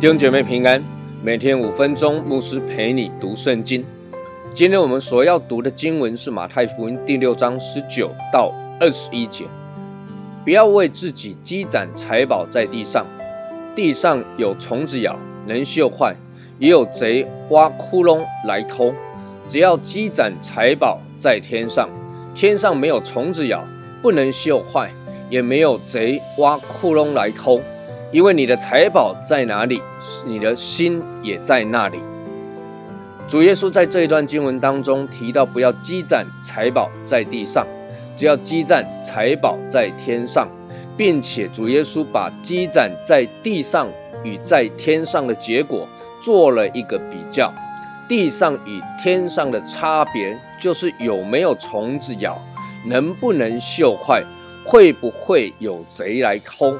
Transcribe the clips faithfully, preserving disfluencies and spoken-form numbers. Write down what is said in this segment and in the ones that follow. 弟兄姐妹平安，每天五分钟，牧师陪你读圣经。今天我们所要读的经文是马太福音第六章十九到二十一节。不要为自己积攒财宝在地上，地上有虫子咬，人锈坏，也有贼挖窟窿来偷。只要积攒财宝在天上，天上没有虫子咬，不能锈坏，也没有贼挖窟窿来偷。因为你的财宝在哪里，你的心也在那里。主耶稣在这一段经文当中提到，不要积攒财宝在地上，只要积攒财宝在天上，并且主耶稣把积攒在地上与在天上的结果做了一个比较。地上与天上的差别就是有没有虫子咬，能不能锈坏，会不会有贼来偷。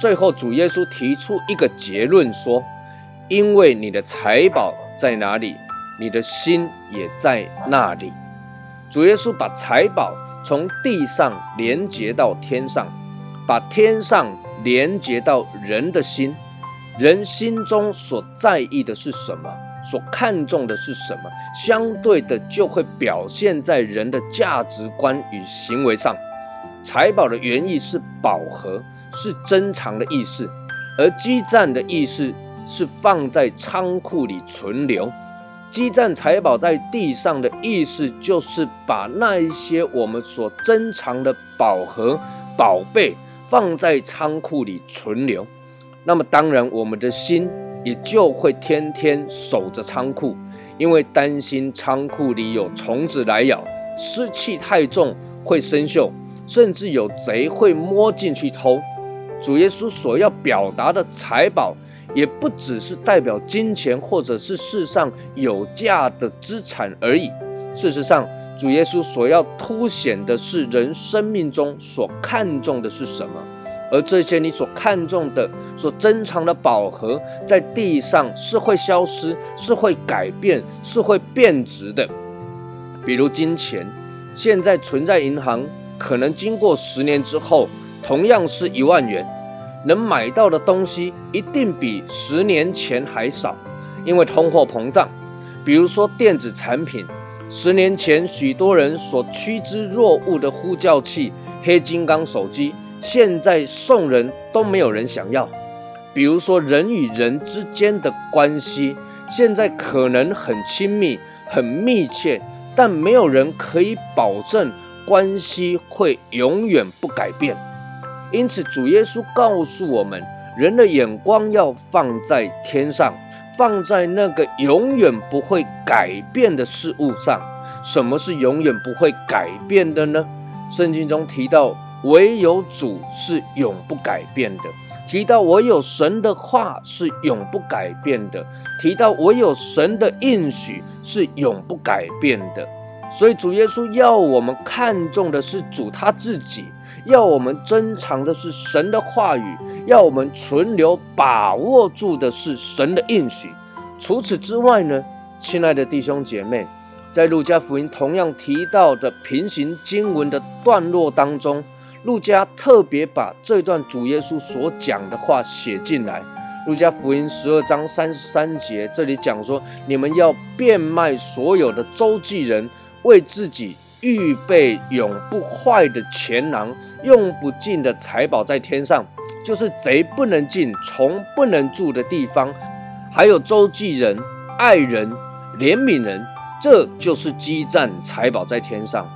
最后主耶稣提出一个结论说，因为你的财宝在哪里，你的心也在那里。主耶稣把财宝从地上连接到天上，把天上连接到人的心。人心中所在意的是什么，所看重的是什么，相对的就会表现在人的价值观与行为上。财宝的原意是饱和，是珍藏的意思，而积攒的意思是放在仓库里存留。积攒财宝在地上的意思，就是把那一些我们所珍藏的宝盒、宝贝放在仓库里存留。那么当然，我们的心也就会天天守着仓库，因为担心仓库里有虫子来咬，湿气太重会生锈，甚至有贼会摸进去偷。主耶稣所要表达的财宝，也不只是代表金钱或者是世上有价的资产而已。事实上，主耶稣所要凸显的是人生命中所看重的是什么，而这些你所看重的、所珍藏的宝盒，在地上是会消失、是会改变、是会变质的。比如金钱，现在存在银行，可能经过十年之后，同样是一万元，能买到的东西一定比十年前还少，因为通货膨胀。比如说电子产品，十年前许多人所趋之若鹜的呼叫器、黑金刚手机，现在送人都没有人想要。比如说人与人之间的关系，现在可能很亲密、很密切，但没有人可以保证关系会永远不改变。因此主耶稣告诉我们，人的眼光要放在天上，放在那个永远不会改变的事物上。什么是永远不会改变的呢？圣经中提到唯有主是永不改变的，提到唯有神的话是永不改变的，提到唯有神的应许是永不改变的。所以主耶稣要我们看重的是主他自己，要我们珍藏的是神的话语，要我们存留把握住的是神的应许。除此之外呢，亲爱的弟兄姐妹，在路加福音同样提到的平行经文的段落当中，路加特别把这段主耶稣所讲的话写进来。路加福音十二章三十三节，这里讲说，你们要变卖所有的周济人，为自己预备永不坏的钱囊，用不尽的财宝在天上，就是贼不能进、虫不能住的地方。还有周济人、爱人、怜悯人，这就是积攒财宝在天上。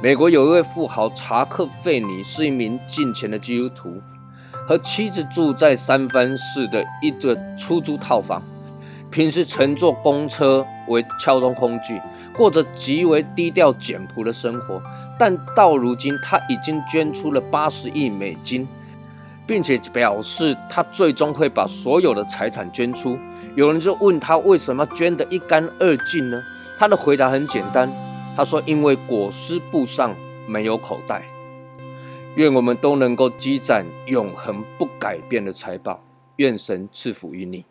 美国有一位富豪查克·费尼，是一名敬虔的基督徒，和妻子住在三藩市的一个出租套房，平时乘坐公车为交通工具，过着极为低调简朴的生活。但到如今，他已经捐出了八十亿美金，并且表示他最终会把所有的财产捐出。有人就问他为什么捐得一干二净呢？他的回答很简单，他说：“因为裹尸布上没有口袋。”愿我们都能够积攒永恒不改变的财宝，愿神赐福于你。